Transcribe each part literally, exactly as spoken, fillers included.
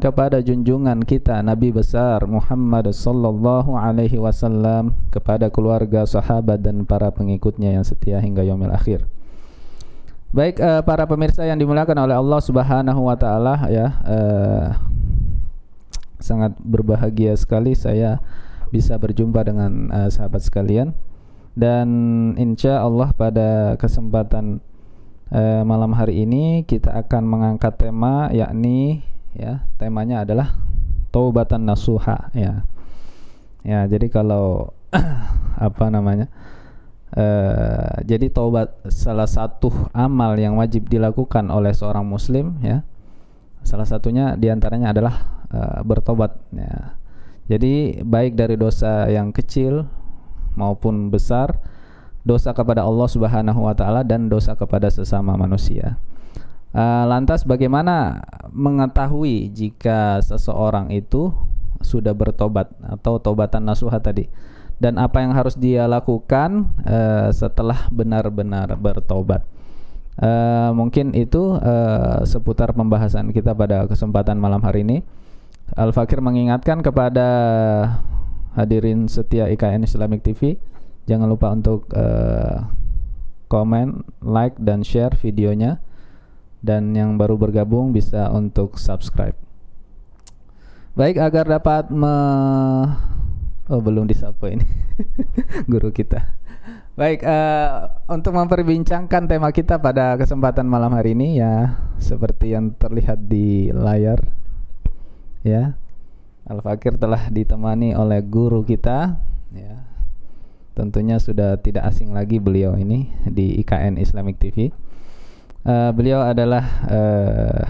beriman kepada junjungan kita Nabi besar Muhammad sallallahu alaihi wasallam, kepada keluarga, sahabat dan para pengikutnya yang setia hingga yaumil akhir. Baik, eh, para pemirsa yang dimuliakan oleh Allah Subhanahu wa taala ya, eh, sangat berbahagia sekali saya bisa berjumpa dengan eh, sahabat sekalian, dan insya Allah pada kesempatan eh, malam hari ini kita akan mengangkat tema, yakni ya, temanya adalah taubatan nasuha ya. Ya, jadi kalau apa namanya? Uh, jadi taubat salah satu amal yang wajib dilakukan oleh seorang muslim ya. Salah satunya diantaranya adalah uh, bertobat ya. Jadi baik dari dosa yang kecil maupun besar, dosa kepada Allah Subhanahu wa taala dan dosa kepada sesama manusia. Uh, lantas bagaimana mengetahui jika seseorang itu sudah bertobat atau taubatan nasuha tadi, dan apa yang harus dia lakukan uh, setelah benar-benar bertobat? Uh, mungkin itu uh, seputar pembahasan kita pada kesempatan malam hari ini. Al Fakir mengingatkan kepada hadirin setia I K N Islamic T V, jangan lupa untuk uh, komen, like dan share videonya, dan yang baru bergabung bisa untuk subscribe. Baik, agar dapat me oh belum disapa ini guru kita. Baik, uh, untuk memperbincangkan tema kita pada kesempatan malam hari ini ya, seperti yang terlihat di layar ya, Al Fakir telah ditemani oleh guru kita ya, tentunya sudah tidak asing lagi beliau ini di I K N Islamic T V. Uh, beliau adalah uh,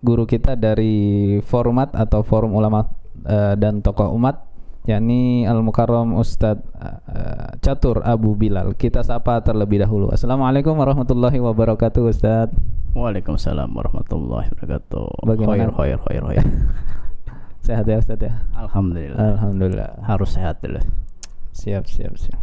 guru kita dari format atau forum ulama uh, dan tokoh umat, yakni Al-Mukarram Ustadz uh, Catur Abu Bilal. Kita sapa terlebih dahulu. Assalamualaikum warahmatullahi wabarakatuh, Ustadz. Waalaikumsalam warahmatullahi wabarakatuh. Bagaimana? Khair, khair, khair. Sehat ya, Ustadz ya? Alhamdulillah. Alhamdulillah. Harus sehat dulu. Siap, siap, siap.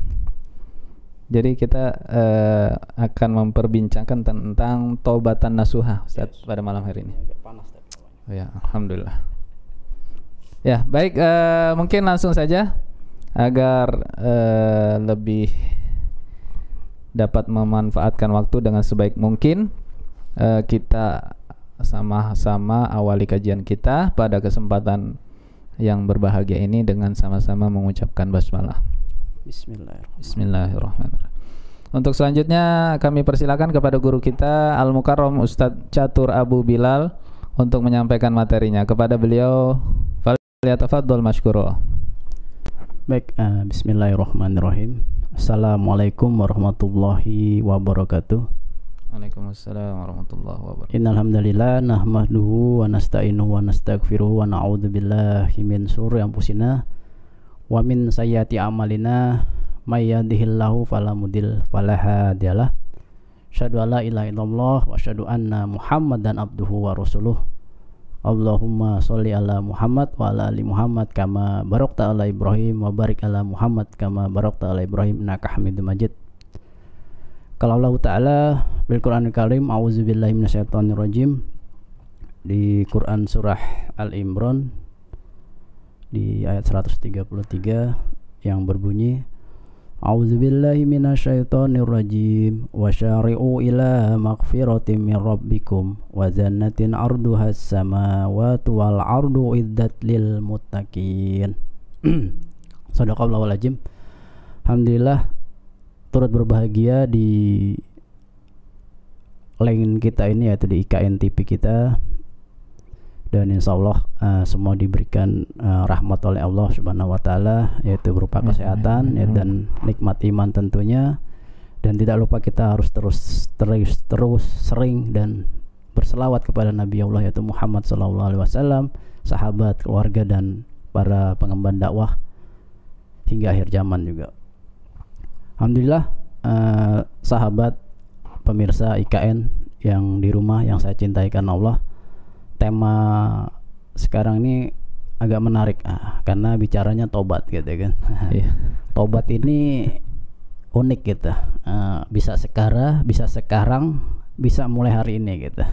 Jadi kita uh, akan memperbincangkan tentang taubatan nasuha, Ustaz, yes, pada malam hari ini. Panas, oh, ya, alhamdulillah. Ya, baik, uh, mungkin langsung saja agar uh, lebih dapat memanfaatkan waktu dengan sebaik mungkin, uh, kita sama-sama awali kajian kita pada kesempatan yang berbahagia ini dengan sama-sama mengucapkan basmalah. Bismillahirrahmanirrahim. Bismillahirrahmanirrahim. Untuk selanjutnya kami persilakan kepada guru kita Al-Mukarram Ustadz Catur Abu Bilal untuk menyampaikan materinya. Kepada beliau falyatafaddal mashkuro. Baik, uh, bismillahirrahmanirrahim. Assalamualaikum warahmatullahi wabarakatuh. Waalaikumsalam warahmatullahi wabarakatuh. Innal hamdalillah nahmaduhu wa nasta'inuhu wa nastaghfiruhu wa na'udzubillahi min syururi anfusina wa min sayyati amalina may yahdihillahu fala mudhill fala hadiyalah syadu alla ilaha illallah wa syadu anna muhammadan abduhu wa rasuluh. Allahumma sholli ala Muhammad wa ala ali Muhammad kama barakta ala Ibrahim wa barik ala Muhammad kama barakta ala Ibrahim innaka hamidum majid. Kalau Allah taala bil Qur'anil Karim, auzubillahi minasyaitonir rajim, di Quran surah Al-Imran di ayat seratus tiga puluh tiga yang berbunyi A'udzubillahi minasyaitonirrajim wasyari'u ila maghfiratin min rabbikum wa jannatin 'arduha as-samawati wal 'ardu iddat lil muttaqin. Shadaqallahul azim. Alhamdulillah, turut berbahagia di link kita ini, yaitu di I K N T V kita, dan insya Allah uh, semua diberikan uh, rahmat oleh Allah Subhanahu wa taala, yaitu berupa kesehatan ya, dan nikmat iman tentunya. Dan tidak lupa kita harus terus terus terus sering dan berselawat kepada Nabi Allah, yaitu Muhammad sallallahu alaihi wasallam, sahabat, keluarga dan para pengemban dakwah hingga akhir zaman juga. Alhamdulillah, uh, sahabat pemirsa I K N yang di rumah yang saya cintai karena Allah, tema sekarang ini agak menarik ah, karena bicaranya tobat gitu kan. Yeah. Tobat ini unik gitu, uh, bisa sekarang, bisa sekarang, bisa mulai hari ini gitu.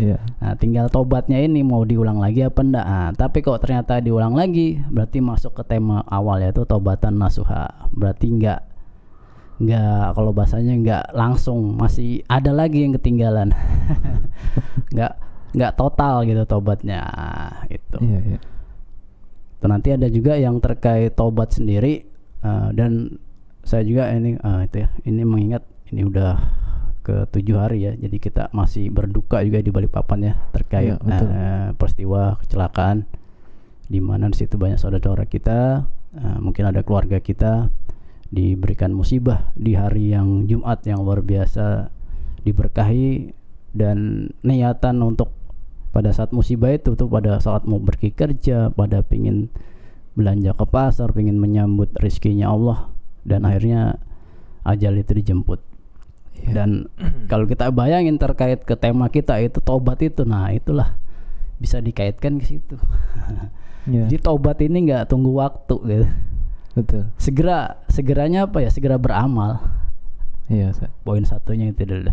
yeah. Nah, tinggal tobatnya ini mau diulang lagi apa enggak. Nah, tapi kok ternyata diulang lagi, berarti masuk ke tema awal yaitu tobatan nasuha. Berarti enggak enggak kalau bahasanya enggak langsung, masih ada lagi yang ketinggalan. Enggak enggak total gitu tobatnya gitu. Yeah, yeah. Tuh, nanti ada juga yang terkait tobat sendiri, uh, dan saya juga ini uh, itu ya, ini mengingat ini udah ke tujuh hari ya, jadi kita masih berduka juga di Balikpapan ya terkait ya, uh, peristiwa kecelakaan di mana di situ banyak saudara-saudara kita, uh, mungkin ada keluarga kita diberikan musibah di hari yang Jumat yang luar biasa diberkahi, dan niatan untuk pada saat musibah itu tuh pada saat mau pergi kerja, pada pingin belanja ke pasar, pingin menyambut rezekinya Allah, dan akhirnya ajal itu dijemput. Dan kalau kita bayangin terkait ke tema kita itu tobat itu, nah itulah bisa dikaitkan ke situ. Yeah. Jadi tobat ini nggak tunggu waktu gitu. Betul. Segera, segeranya apa ya? Segera beramal. Iya. Yeah, poin satunya itu dulu.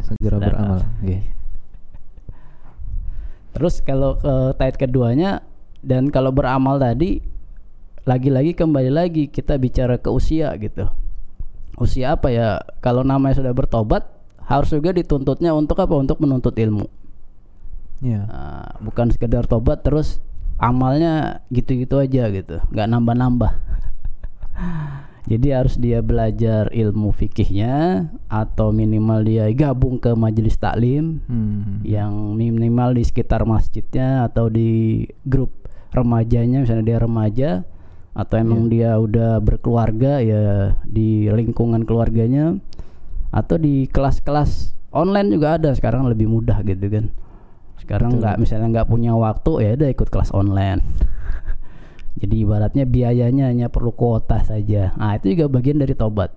Segera Sedara. beramal. Okay. Terus kalau uh, kait keduanya, dan kalau beramal tadi lagi-lagi kembali lagi kita bicara ke usia gitu. Usia apa ya, kalau namanya sudah bertobat harus juga dituntutnya untuk apa, untuk menuntut ilmu ya. Nah, bukan sekedar tobat terus amalnya gitu-gitu aja gitu, nggak nambah-nambah. Jadi harus dia belajar ilmu fikihnya, atau minimal dia gabung ke majelis taklim hmm. yang minimal di sekitar masjidnya atau di grup remajanya, misalnya dia remaja atau emang yeah. dia udah berkeluarga ya, di lingkungan keluarganya, atau di kelas-kelas online juga ada sekarang, lebih mudah gitu kan sekarang. Nggak misalnya nggak punya waktu ya udah ikut kelas online. Jadi ibaratnya biayanya hanya perlu kuota saja. Nah itu juga bagian dari tobat.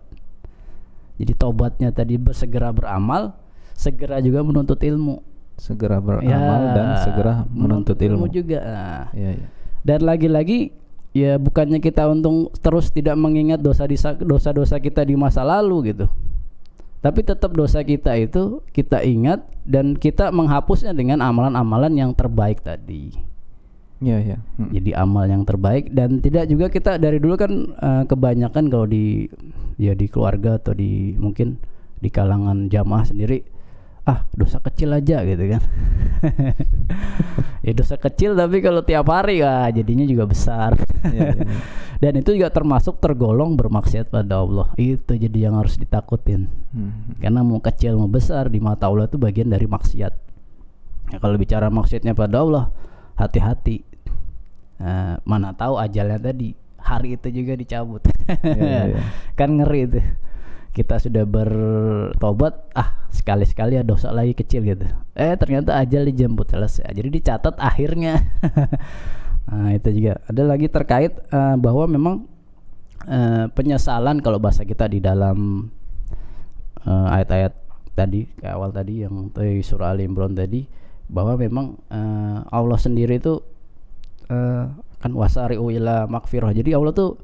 Jadi tobatnya tadi bersegera beramal, segera juga menuntut ilmu, segera beramal ya, dan segera menuntut, menuntut ilmu. ilmu juga nah. yeah, yeah. Dan lagi-lagi ya, bukannya kita untung terus tidak mengingat dosa-dosa kita di masa lalu gitu, tapi tetap dosa kita itu kita ingat dan kita menghapusnya dengan amalan-amalan yang terbaik tadi. Ya, ya. Hmm. Jadi amal yang terbaik, dan tidak juga kita dari dulu kan uh, kebanyakan kalau di ya di keluarga atau di mungkin di kalangan jamaah sendiri, ah dosa kecil aja gitu kan. Ya dosa kecil tapi kalau tiap hari ya jadinya juga besar. Ya, ya. Dan itu juga termasuk tergolong bermaksiat pada Allah. Itu jadi yang harus ditakutin. Hmm. Karena mau kecil mau besar di mata Allah itu bagian dari maksiat. Ya, kalau bicara maksiatnya pada Allah, hati-hati. Nah, mana tahu ajalnya tadi hari itu juga dicabut. Ya, ya. Kan ngeri itu. Kita sudah bertobat, ah sekali-sekali ya dosa lagi kecil gitu, eh ternyata ajal dijemput, selesai, jadi dicatat akhirnya. Nah itu juga ada lagi terkait uh, bahwa memang uh, penyesalan kalau bahasa kita di dalam uh, ayat-ayat tadi awal tadi yang dari surah Al-Imran tadi, bahwa memang uh, Allah sendiri itu uh, kan wasari'u ila magfirah, jadi Allah tuh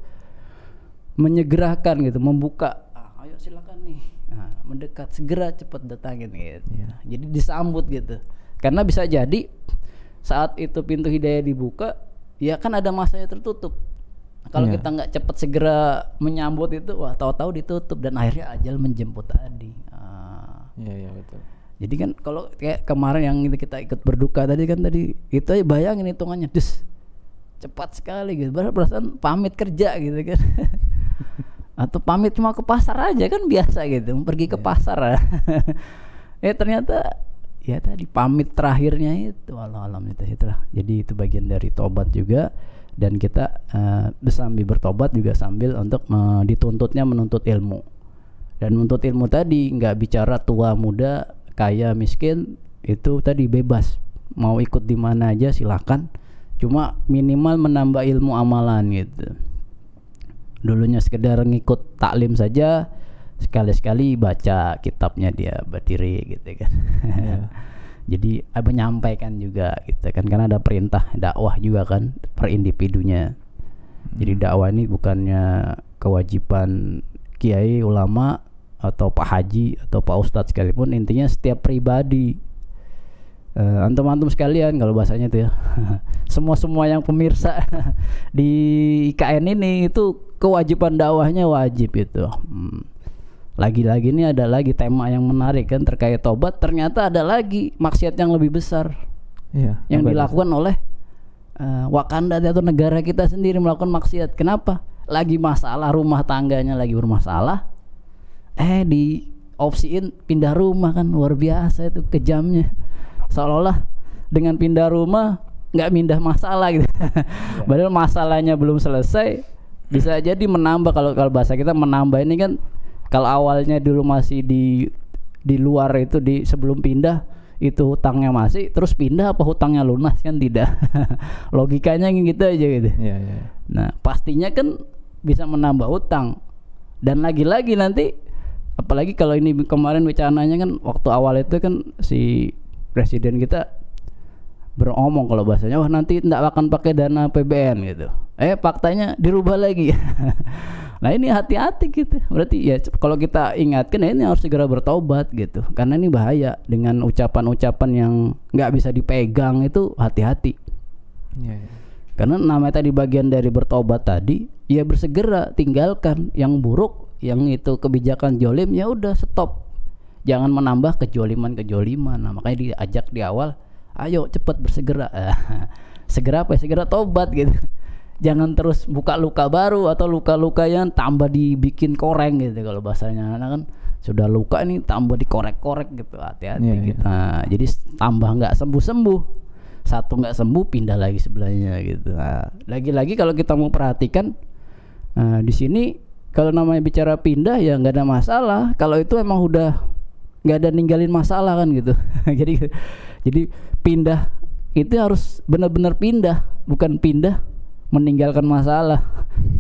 menyegerakan gitu, membuka, silakan nih, nah, mendekat, segera cepat datangin gitu. Yeah. Jadi disambut gitu, karena bisa jadi saat itu pintu hidayah dibuka, ya kan ada masanya tertutup. Nah, kalau yeah. kita nggak cepat segera menyambut itu, wah tahu-tahu ditutup dan akhirnya ajal menjemput tadi. Ah. Yeah, yeah, betul. Jadi kan kalau kayak kemarin yang kita ikut berduka tadi kan tadi itu aja bayangin hitungannya, dus cepat sekali gitu, perasaan pamit kerja gitu kan. Atau pamit cuma ke pasar aja kan biasa gitu, pergi ke yeah. pasar. Eh ternyata ya tadi pamit terakhirnya itu Allah alam itu setelah. Jadi itu bagian dari tobat juga, dan kita uh, sambil bertobat juga sambil untuk uh, dituntutnya menuntut ilmu. Dan menuntut ilmu tadi nggak bicara tua muda kaya miskin, itu tadi bebas mau ikut di mana aja silakan, cuma minimal menambah ilmu amalan gitu. Dulunya sekedar ngikut taklim saja, sekali-sekali baca kitabnya dia berdiri gitu kan. Yeah. Jadi menyampaikan juga gitu kan, karena ada perintah dakwah juga kan per individunya. Mm. Jadi dakwah ini bukannya kewajiban kiai, ulama, atau pak haji atau pak ustadz sekalipun, intinya setiap pribadi Uh, antum-antum sekalian kalau bahasanya itu ya, semua-semua yang pemirsa di I K N ini, itu kewajiban dakwahnya wajib itu. hmm. Lagi-lagi ini ada lagi tema yang menarik kan terkait tobat, ternyata ada lagi maksiat yang lebih besar ya, yang dilakukan besar oleh uh, Wakanda atau negara kita sendiri, melakukan maksiat. Kenapa? Lagi masalah rumah tangganya lagi bermasalah, eh di opsiin pindah rumah kan, luar biasa itu kejamnya, seolah-olah dengan pindah rumah nggak pindah masalah gitu. Yeah. Padahal masalahnya belum selesai, bisa jadi menambah, kalau kalau bahasa kita menambah ini kan, kalau awalnya dulu masih di di luar itu, di sebelum pindah itu hutangnya masih, terus pindah apa hutangnya lunas kan, tidak. Logikanya gitu aja gitu. Yeah, yeah. Nah pastinya kan bisa menambah hutang, dan lagi-lagi nanti apalagi kalau ini kemarin bicaranya kan waktu awal itu kan si presiden kita beromong kalau bahasanya, wah nanti tidak akan pakai dana P B N gitu. Eh faktanya dirubah lagi. Nah ini hati-hati gitu. Berarti ya kalau kita ingatkan ya, ini harus segera bertobat gitu. Karena ini bahaya dengan ucapan-ucapan yang nggak bisa dipegang itu, hati-hati. Ya, ya. Karena namanya tadi bagian dari bertobat tadi, ya bersegera tinggalkan yang buruk, yang itu kebijakan jolim, ya udah stop. Jangan menambah kejoliman-kejoliman. Nah, makanya diajak di awal, ayo cepat bersegera. Segera apa? Segera tobat gitu. Jangan terus buka luka baru atau luka-luka yang tambah dibikin koreng gitu kalau bahasanya. Nah, kan sudah luka ini tambah dikorek-korek gitu. Hati-hati yeah, gitu. Yeah. Nah, jadi tambah nggak sembuh-sembuh. Satu nggak sembuh pindah lagi sebelahnya gitu. Nah, lagi-lagi kalau kita mau perhatikan nah, di sini kalau namanya bicara pindah ya nggak ada masalah. Kalau itu emang udah nggak ada ninggalin masalah kan gitu. jadi jadi pindah itu harus benar-benar pindah, bukan pindah meninggalkan masalah.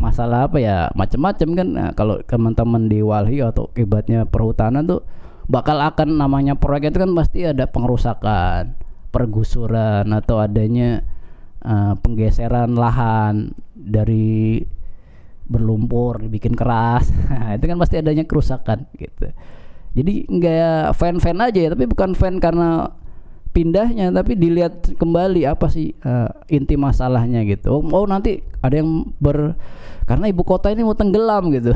Masalah apa ya, macam-macam kan. Nah, kalau teman-teman di Walhi atau ibaratnya perhutanan tuh bakal akan namanya proyek itu kan pasti ada pengerusakan, pergusuran, atau adanya uh, penggeseran lahan dari berlumpur dibikin keras. Itu kan pasti adanya kerusakan gitu. Jadi nggak fan-fan aja ya, tapi bukan fan karena pindahnya, tapi dilihat kembali apa sih uh, inti masalahnya gitu. Oh, oh nanti ada yang ber karena ibu kota ini mau tenggelam gitu.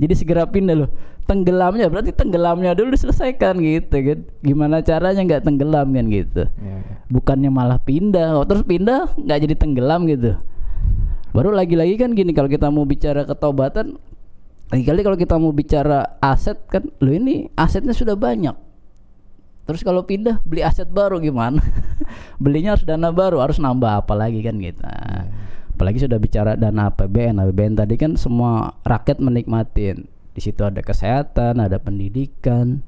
Jadi segera pindah loh. Tenggelamnya berarti tenggelamnya dulu diselesaikan gitu kan. Gimana caranya nggak tenggelam kan gitu. Ya, ya. Bukannya malah pindah, oh, terus pindah nggak jadi tenggelam gitu. Baru lagi-lagi kan gini, kalau kita mau bicara ketobatan, lagi-kali kalau kita mau bicara aset kan, lo ini asetnya sudah banyak. Terus kalau pindah beli aset baru gimana? Belinya harus dana baru, harus nambah apa lagi kan gitu. Nah, apalagi sudah bicara dana A P B N, A P B N tadi kan semua rakyat menikmatin. Di situ ada kesehatan, ada pendidikan,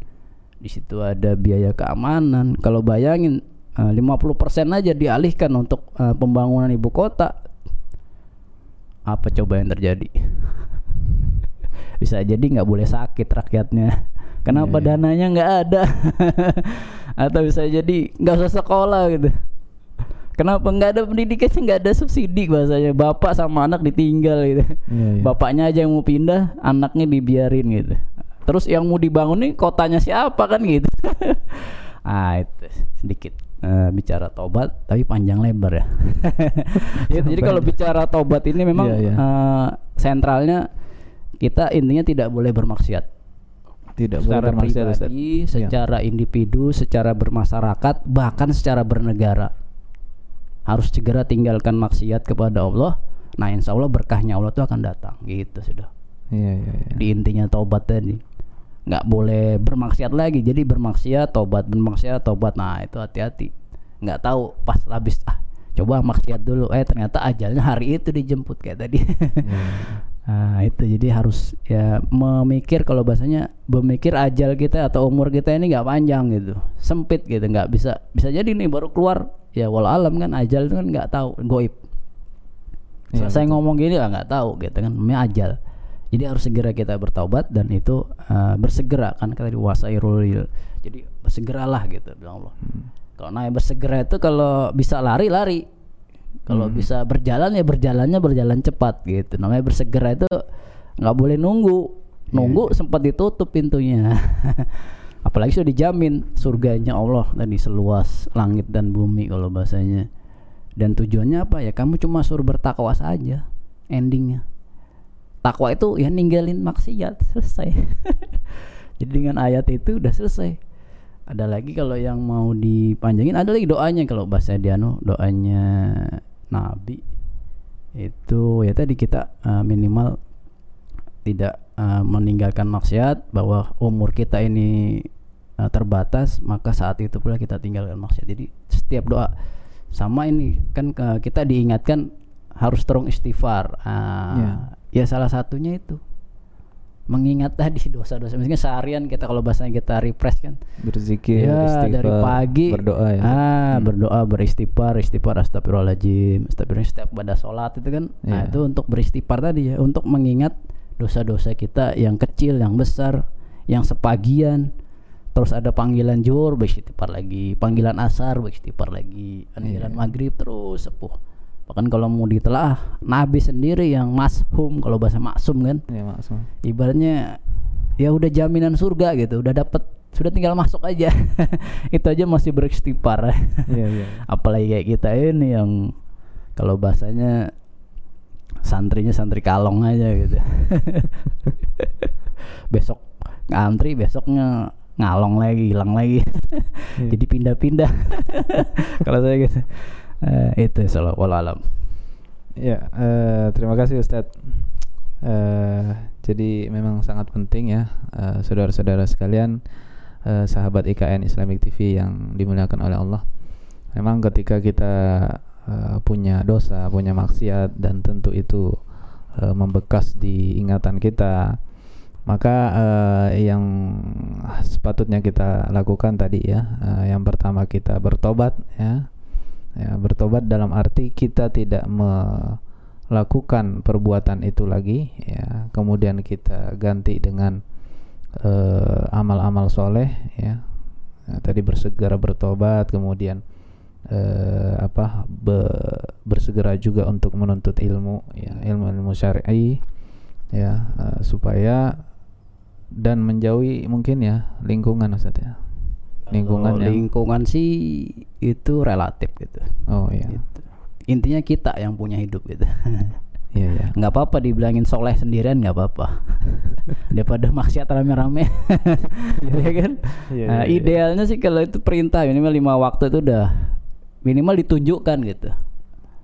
di situ ada biaya keamanan. Kalau bayangin lima puluh persen aja dialihkan untuk pembangunan ibu kota, apa coba yang terjadi? Bisa jadi nggak boleh sakit rakyatnya. Kenapa yeah, dananya nggak ada? Atau bisa jadi nggak usah sekolah gitu. Kenapa nggak ada pendidikannya, nggak ada subsidi bahasanya. Bapak sama anak ditinggal gitu. Yeah, yeah. Bapaknya aja yang mau pindah, anaknya dibiarin gitu. Terus yang mau dibangun nih kotanya siapa kan gitu. Ah itu sedikit uh, bicara tobat, tapi panjang lebar ya. Jadi kalau bicara tobat ini memang yeah, yeah. Uh, sentralnya, kita intinya tidak boleh bermaksiat. Tidak secara boleh bermaksiat pribadi, secara ya, individu, secara bermasyarakat, bahkan secara bernegara. Harus segera tinggalkan maksiat kepada Allah. Nah, insya Allah berkahnya Allah itu akan datang. Gitu sudah. Ya, ya, ya. Di intinya taubat tadi. Nggak boleh bermaksiat lagi. Jadi bermaksiat, taubat, bermaksiat, taubat. Nah, itu hati-hati. Nggak tahu pas habis ah, coba maksiat dulu. Eh ternyata ajalnya hari itu dijemput kayak tadi. Ya. Nah, itu jadi harus ya memikir kalau bahasanya, memikir ajal kita atau umur kita ini nggak panjang gitu, sempit gitu, nggak bisa bisa jadi nih baru keluar ya, walau alam kan, ajal itu kan nggak tahu, goib. Ya, selesai betul. Ngomong gini lah nggak tahu gitu kan, namanya ajal. Jadi harus segera kita bertaubat, dan itu uh, bersegera kan kata diwasairul, jadi bersegeralah gitu bilang Allah. Hmm. Kalau naik bersegera itu kalau bisa lari lari. Kalau hmm. bisa berjalan ya berjalannya berjalan cepat gitu. Namanya bersegera itu nggak boleh nunggu. Nunggu yeah, sempat ditutup pintunya. Apalagi sudah dijamin surganya Allah tadi seluas langit dan bumi kalau bahasanya. Dan tujuannya apa ya? Kamu cuma suruh bertakwa saja endingnya. Takwa itu ya ninggalin maksiat, selesai. Jadi dengan ayat itu udah selesai. Ada lagi kalau yang mau dipanjangin, ada lagi doanya kalau bahasa Diano, doanya Nabi itu ya tadi kita uh, minimal tidak uh, meninggalkan maksiat, bahwa umur kita ini uh, terbatas, maka saat itu pula kita tinggalkan maksiat. Jadi setiap doa sama ini kan uh, kita diingatkan harus terus istighfar. Uh, yeah. Ya salah satunya itu mengingat tadi dosa-dosa. Misalnya seharian kita kalau bahasanya kita refresh kan, berzikir ya, istighfar, dari pagi berdoa ya. Ah, hmm. berdoa, beristighfar, istighfar astagfirullahaladzim, astagfirullah setiap pada sholat itu kan. Yeah. Nah, itu untuk beristighfar tadi ya, untuk mengingat dosa-dosa kita yang kecil, yang besar, yang sepagian. Terus ada panggilan zuhur, beristighfar lagi, panggilan asar, beristighfar lagi, panggilan yeah. maghrib terus sepuh. Bahkan kalau mau ditelaah, Nabi sendiri yang mashum, kalau bahasa maksum kan, ya, maksum. Ibaratnya ya udah jaminan surga gitu, udah dapet, sudah tinggal masuk aja. Itu aja masih beristighfar. Ya, ya. Apalagi kayak kita ini yang kalau bahasanya santrinya santri kalong aja gitu. Besok ngantri, besoknya ngalong lagi, hilang lagi. Ya. Jadi pindah-pindah. Kalau saya gitu. Uh, itu insyaallah wallahualam. Ya, uh, terima kasih Ustadz. Uh, jadi memang sangat penting ya, uh, saudara-saudara sekalian, uh, sahabat I K N Islamic T V yang dimuliakan oleh Allah. Memang ketika kita uh, punya dosa, punya maksiat, dan tentu itu uh, membekas di ingatan kita, maka uh, yang sepatutnya kita lakukan tadi ya, uh, yang pertama kita bertobat ya. Ya, bertobat dalam arti kita tidak melakukan perbuatan itu lagi ya, kemudian kita ganti dengan amal-amal uh, soleh ya. Nah, tadi bersegera bertobat, kemudian uh, apa be, bersegera juga untuk menuntut ilmu ya, ilmu-ilmu syar'i ya, uh, supaya dan menjauhi mungkin ya lingkungan Ustaz ya. Lingkungan, lingkungan sih itu relatif gitu. Oh iya. Gitu. Intinya kita yang punya hidup gitu. Iya ya. Nggak apa-apa dibilangin soleh sendirian, nggak apa-apa. Daripada maksiat rame-rame. Iya kan? Ya, nah, ya, idealnya ya. Sih kalau itu perintah minimal lima waktu itu udah minimal ditunjukkan gitu.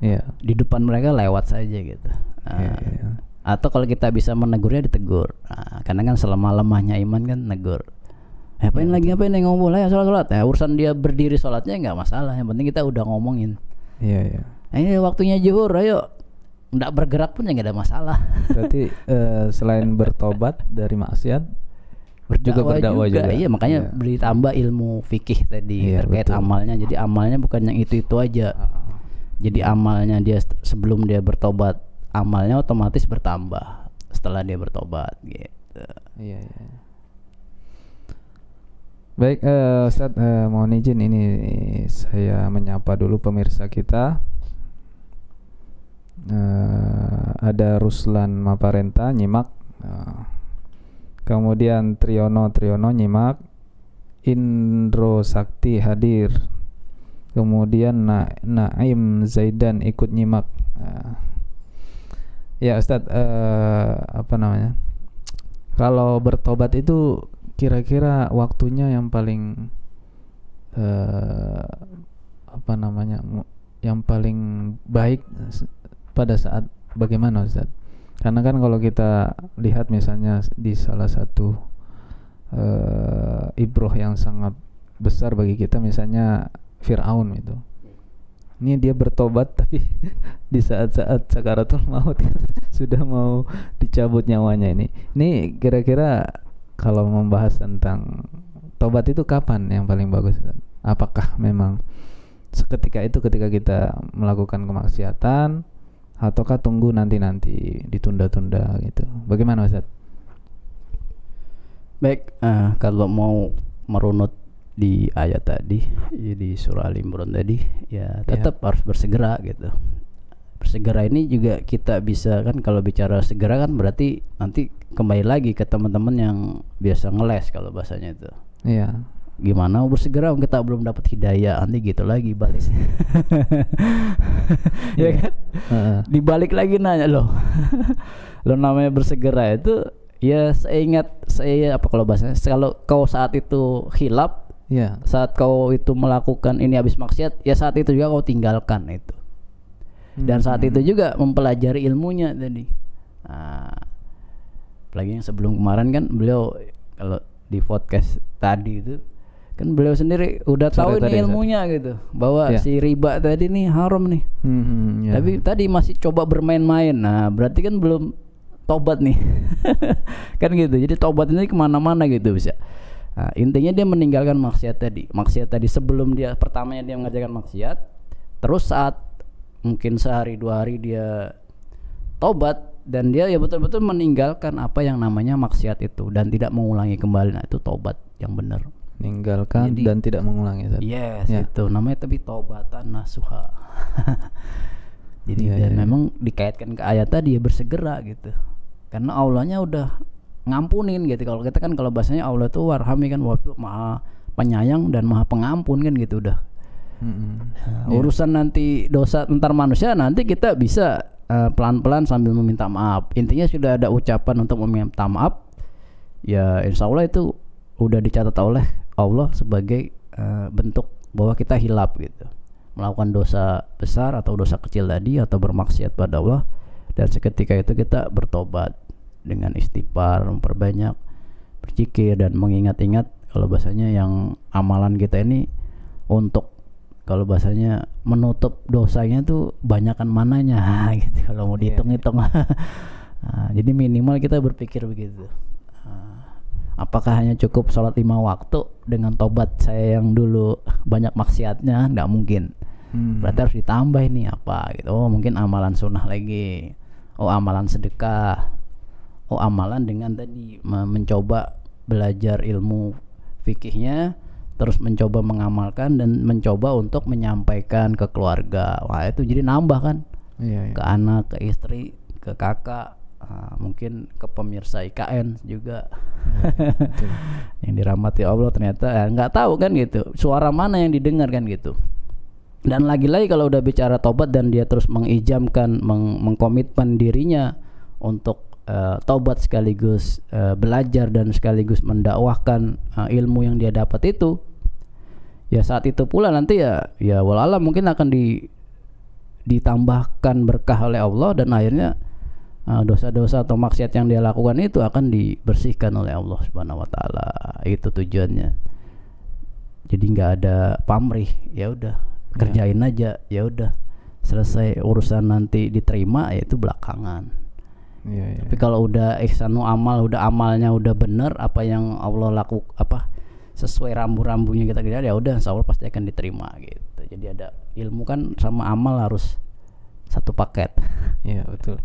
Iya. Di depan mereka lewat saja gitu. Nah, ya, ya. Atau kalau kita bisa menegurnya ditegur. Nah, karena kan selama lemahnya iman kan negur. Apain ya. lagi apain yang ngomong lah ya sholat-sholat ya, urusan dia berdiri sholatnya nggak masalah, yang penting kita udah ngomongin. Iya iya. Nah, ini waktunya zuhur, ayo nggak bergerak pun ya nggak ada masalah. Berarti uh, selain bertobat dari maksiat, juga berdakwah juga. juga. Iya makanya ya. Ditambah ilmu fikih tadi ya, terkait betul. Amalnya. Jadi amalnya bukan yang itu-itu aja. Jadi amalnya dia sebelum dia bertobat, amalnya otomatis bertambah setelah dia bertobat gitu. Iya iya. Baik, uh, Ustadz, uh, mohon izin ini saya menyapa dulu pemirsa kita. uh, Ada Ruslan Maparenta, nyimak. uh, Kemudian Triono, Triono nyimak. Indro Sakti hadir. Kemudian Na- Na'im Zaidan ikut nyimak. uh, Ya Ustadz, uh, apa namanya, kalau bertobat itu kira-kira waktunya yang paling uh, apa namanya yang paling baik pada saat bagaimana Ustaz? Karena kan kalau kita lihat misalnya di salah satu uh, ibroh yang sangat besar bagi kita misalnya Fir'aun itu. Ini dia bertobat tapi di saat-saat sakaratul maut sudah mau dicabut nyawanya ini. Ini kira-kira kalau membahas tentang tobat itu kapan yang paling bagus? Apakah memang seketika itu ketika kita melakukan kemaksiatan, ataukah tunggu nanti-nanti ditunda-tunda gitu? Bagaimana Ustaz? Baik, uh, kalau mau merunut di ayat tadi, di surah Al-Imran tadi, ya tetap ya. Harus bersegera gitu. Bersegera ini juga kita bisa kan, kalau bicara segera kan berarti nanti kembali lagi ke teman-teman yang biasa ngeles kalau bahasanya itu. Iya. Gimana bersegera kita belum dapat hidayah, nanti gitu lagi balik. Ya kan? Uh. Dibalik lagi nanya loh. Lo namanya bersegera itu ya, saya ingat saya apa kalau bahasanya, kalau kau saat itu khilaf, ya, saat kau itu melakukan ini habis maksiat, ya saat itu juga kau tinggalkan itu. Dan saat hmm. itu juga mempelajari ilmunya tadi. Nah, apalagi yang sebelum kemarin kan beliau kalau di podcast tadi itu kan beliau sendiri udah tahu ini ilmunya sorry. gitu bahwa ya. si riba tadi nih haram nih, hmm, ya. tapi tadi masih coba bermain-main. Nah berarti kan belum tobat nih. Kan gitu, jadi tobat ini kemana-mana gitu bisa. Nah, intinya dia meninggalkan maksiat tadi. Maksiat tadi sebelum dia pertamanya dia mengajarkan maksiat, terus saat mungkin sehari dua hari dia tobat dan dia ya betul-betul meninggalkan apa yang namanya maksiat itu dan tidak mengulangi kembali. Nah itu tobat yang benar. Meninggalkan jadi, dan tidak mengulangi. Yes, ya. Itu namanya tapi taubatan nasuha. Jadi ya, dan ya. memang dikaitkan ke ayat tadi ya, bersegera gitu. Karena Allahnya udah ngampunin gitu. Kalau kita kan kalau bahasanya Allah itu warhami kan, maha penyayang dan maha pengampun kan gitu udah. Mm-hmm. Nah, ya. Urusan nanti dosa antar manusia nanti kita bisa uh, pelan-pelan sambil meminta maaf. Intinya sudah ada ucapan untuk meminta maaf. Ya insya Allah itu udah dicatat oleh Allah sebagai uh, bentuk bahwa kita hilaf gitu, melakukan dosa besar atau dosa kecil tadi atau bermaksiat pada Allah, dan seketika itu kita bertobat dengan istighfar, memperbanyak berzikir dan mengingat-ingat kalau bahasanya yang amalan kita ini untuk kalau bahasanya menutup dosanya tuh banyakan mananya gitu kalau mau dihitung-hitung. Yeah. Nah, jadi minimal kita berpikir begitu. Apakah hanya cukup sholat lima waktu dengan tobat saya yang dulu banyak maksiatnya? Nggak mungkin. Hmm. Berarti harus ditambah ini apa gitu. Oh mungkin amalan sunnah lagi. Oh amalan sedekah. Oh amalan dengan tadi mencoba belajar ilmu fikihnya, terus mencoba mengamalkan dan mencoba untuk menyampaikan ke keluarga. Wah itu jadi nambah kan. Iya, iya. Ke anak, ke istri, ke kakak. Uh, mungkin ke pemirsa I K N juga ya, yang dirahmati Allah ternyata nggak eh, tahu kan gitu suara mana yang didengar kan gitu. Dan lagi-lagi kalau udah bicara tobat dan dia terus mengijamkan meng- mengkomitmen dirinya untuk uh, tobat sekaligus uh, belajar dan sekaligus mendakwahkan uh, ilmu yang dia dapat itu, ya saat itu pula nanti ya ya walala mungkin akan di ditambahkan berkah oleh Allah dan akhirnya dosa-dosa atau maksiat yang dia lakukan itu akan dibersihkan oleh Allah Subhanahu wa taala. Itu tujuannya. Jadi nggak ada pamrih, ya udah kerjain ya. aja, ya udah selesai urusan nanti diterima ya itu belakangan. Ya, ya. Tapi kalau udah ihsanu amal, udah amalnya udah bener apa yang Allah lakukan apa sesuai rambu-rambunya kita kerjain ya udah insya Allah pasti akan diterima gitu. Jadi ada ilmu kan sama amal harus satu paket. Iya betul.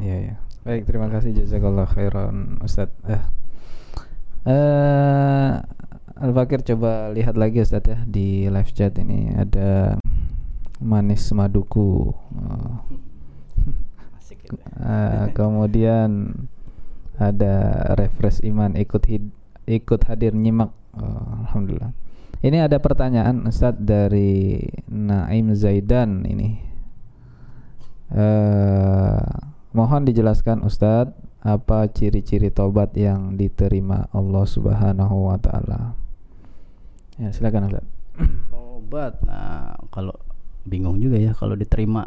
Iya ya. Baik, terima kasih jazakallah khairan Ustadz. Eh, eh Al-Fakir coba lihat lagi Ustadz ya di live chat ini ada Manis Maduku. Oh. Asik ya. Eh, kemudian ada Refresh Iman ikut hid- ikut hadir nyimak. Oh, alhamdulillah. Ini ada pertanyaan Ustadz dari Na'im Zaidan ini. Eh Mohon dijelaskan Ustadz, apa ciri-ciri tobat yang diterima Allah Subhanahu wa taala. Ya, silakan Ustadz. Tobat. Nah, kalau bingung juga ya kalau diterima.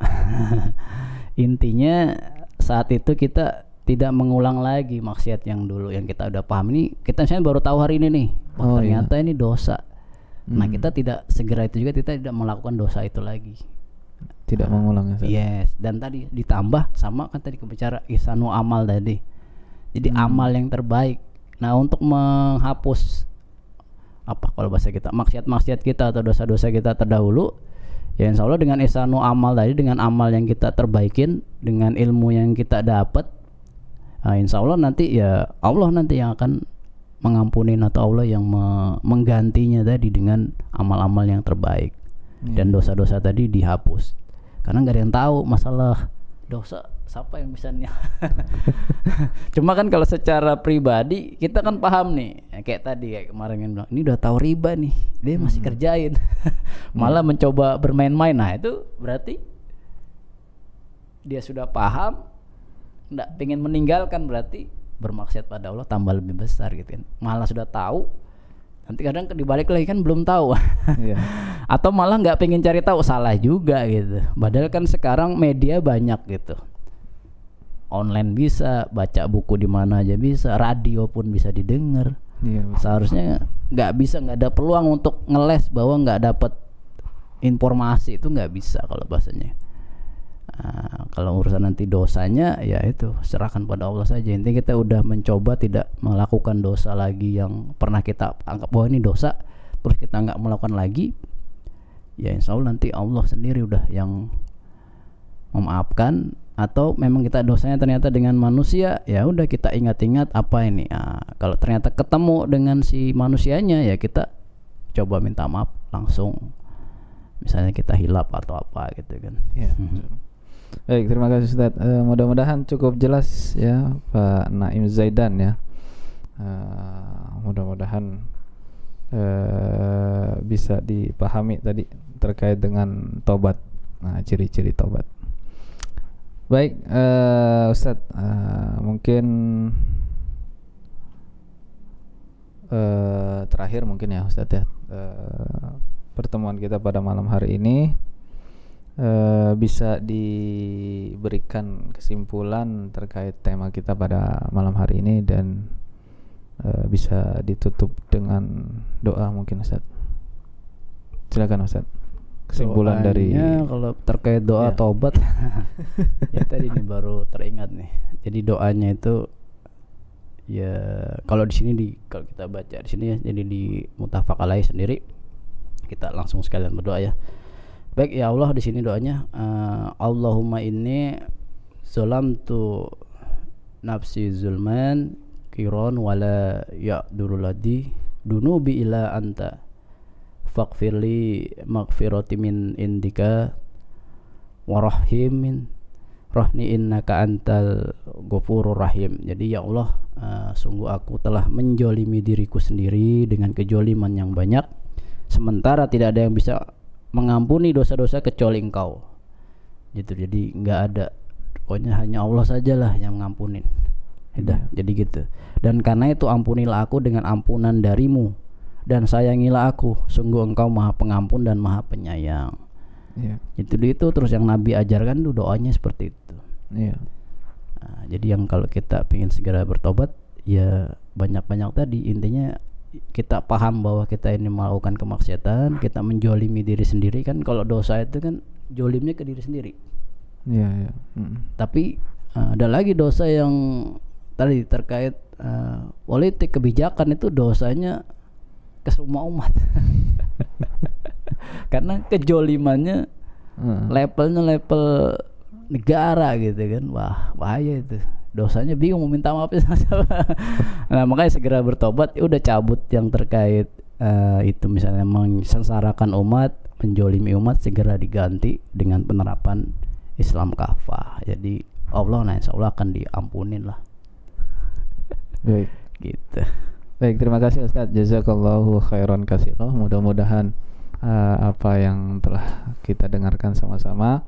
Intinya saat itu kita tidak mengulang lagi maksiat yang dulu yang kita udah paham ini. Kita misalnya baru tahu hari ini nih, oh, oh ternyata iya. ini dosa. Hmm. Nah, kita tidak segera itu juga kita tidak melakukan dosa itu lagi. Tidak nah, mengulangnya. Yes, dan tadi ditambah sama kan tadi kebicara ihsanu amal tadi. Jadi hmm. amal yang terbaik. Nah, untuk menghapus apa kalau bahasa kita maksiat-maksiat kita atau dosa-dosa kita terdahulu, ya insya Allah dengan ihsanu amal tadi, dengan amal yang kita perbaikin, dengan ilmu yang kita dapat, nah insya Allah nanti ya Allah nanti yang akan mengampuni atau Allah yang me- menggantinya tadi dengan amal-amal yang terbaik. Dan dosa-dosa tadi dihapus. Karena nggak ada yang tahu masalah dosa siapa yang bisa nih? Cuma kan kalau secara pribadi kita kan paham nih, kayak tadi kayak kemarin yang bilang ini udah tahu riba nih, dia masih hmm. kerjain, malah hmm. mencoba bermain-main. Nah itu berarti dia sudah paham, nggak pengen meninggalkan, berarti bermaksiat pada Allah tambah lebih besar gitu kan. Malah sudah tahu, nanti kadang dibalik lagi kan belum tahu. Yeah. Atau malah nggak pengen cari tahu, salah juga gitu. Padahal kan sekarang media banyak gitu, online bisa, baca buku di mana aja bisa, radio pun bisa didengar. Yeah. Seharusnya nggak bisa, nggak ada peluang untuk ngeles bahwa nggak dapat informasi, itu nggak bisa kalau bahasanya. Nah, kalau urusan nanti dosanya ya itu serahkan pada Allah saja. Intinya kita udah mencoba tidak melakukan dosa lagi yang pernah kita anggap bahwa ini dosa, terus kita nggak melakukan lagi, ya insya Allah nanti Allah sendiri udah yang memaafkan. Atau memang kita dosanya ternyata dengan manusia, ya udah kita ingat-ingat apa ini. Nah, kalau ternyata ketemu dengan si manusianya ya kita coba minta maaf langsung, misalnya kita hilap atau apa gitu kan. Ya. Mm-hmm. Baik, terima kasih Ustadz. Uh, mudah-mudahan cukup jelas ya Pak Na'im Zaidan ya. Uh, mudah-mudahan uh, bisa dipahami tadi terkait dengan tobat, nah, ciri-ciri tobat. Baik uh, Ustadz, uh, mungkin uh, terakhir mungkin ya Ustadz ya, uh, pertemuan kita pada malam hari ini Uh, bisa diberikan kesimpulan terkait tema kita pada malam hari ini, dan uh, bisa ditutup dengan doa mungkin Ustaz. Silakan Ustaz, kesimpulan doanya dari kalau terkait doa ya. Taubat. Ya tadi ini baru teringat nih. Jadi doanya itu ya kalau di sini di kalau kita baca di sini ya, jadi di muttafaq alaihi sendiri kita langsung sekalian berdoa ya. Baik ya Allah, di sini doanya uh, Allahumma inni zalamtu nafsi zulman kiron wala ya'durul adi dunubi ila anta faghfirli maghfirati min indika warahhimin rahni innaka antal ghafurur rahim. Jadi ya Allah, uh, sungguh aku telah menjolimi diriku sendiri dengan kejoliman yang banyak, sementara tidak ada yang bisa mengampuni dosa-dosa kecuali Engkau. Gitu, jadi nggak ada, pokoknya hanya Allah sajalah yang mengampunin. Udah, jadi gitu. Dan karena itu ampunilah aku dengan ampunan darimu, dan sayangilah aku, sungguh Engkau Maha Pengampun dan Maha Penyayang. Yeah. Itu itu terus yang Nabi ajarkan tuh doanya seperti itu. Yeah. Nah, jadi yang kalau kita ingin segera bertobat, ya banyak-banyak tadi intinya. Kita paham bahwa kita ini melakukan kemaksiatan, kita menjolimi diri sendiri kan. Kalau dosa itu kan jolimnya ke diri sendiri. Iya. Ya. Mm. Tapi uh, ada lagi dosa yang tadi terkait uh, politik kebijakan, itu dosanya ke semua umat. Karena kejolimannya mm. levelnya level negara gitu kan. Wah bahaya itu. Dosanya bingung mau minta maaf. Nah makanya segera bertobat, ya udah cabut yang terkait uh, itu, misalnya mensengsarakan umat, menjolimi umat, segera diganti dengan penerapan Islam kafah. Jadi Allah, nah insya Allah akan diampunin lah. Baik gitu. Baik, terima kasih Ustaz, jazakallahu khairan katsira. Mudah-mudahan uh, apa yang telah kita dengarkan sama-sama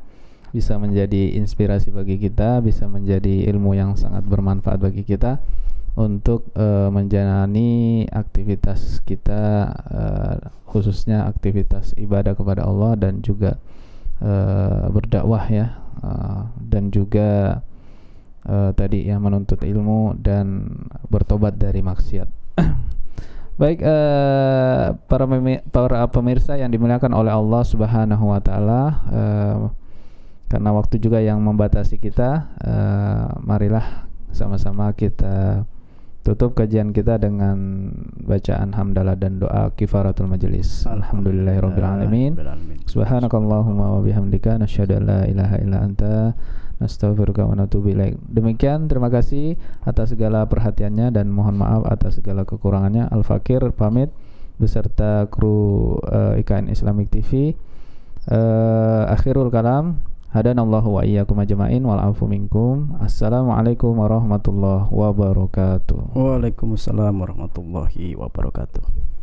bisa menjadi inspirasi bagi kita, bisa menjadi ilmu yang sangat bermanfaat bagi kita untuk uh, menjalani aktivitas kita, uh, khususnya aktivitas ibadah kepada Allah, dan juga uh, berdakwah ya, uh, dan juga uh, tadi yang menuntut ilmu dan bertobat dari maksiat. Baik uh, para, para pemirsa yang dimuliakan oleh Allah Subhanahu wa taala, uh, karena waktu juga yang membatasi kita, uh, marilah sama-sama kita tutup kajian kita dengan bacaan hamdalah dan doa kifaratul majelis. Alhamdulillahirabbil alamin. Subhanakallahumma wa bihamdika nasyhadu an la ilaha illa anta nastaghfiruka wa natubu ilaik. Demikian, terima kasih atas segala perhatiannya dan mohon maaf atas segala kekurangannya. Al Fakir pamit beserta kru uh, I K N Islamic T V. Uh, akhirul kalam. Hadanallahu wa iyyakum ajma'in wal afu minkum. Assalamualaikum warahmatullahi wabarakatuh. Waalaikumsalam warahmatullahi wabarakatuh.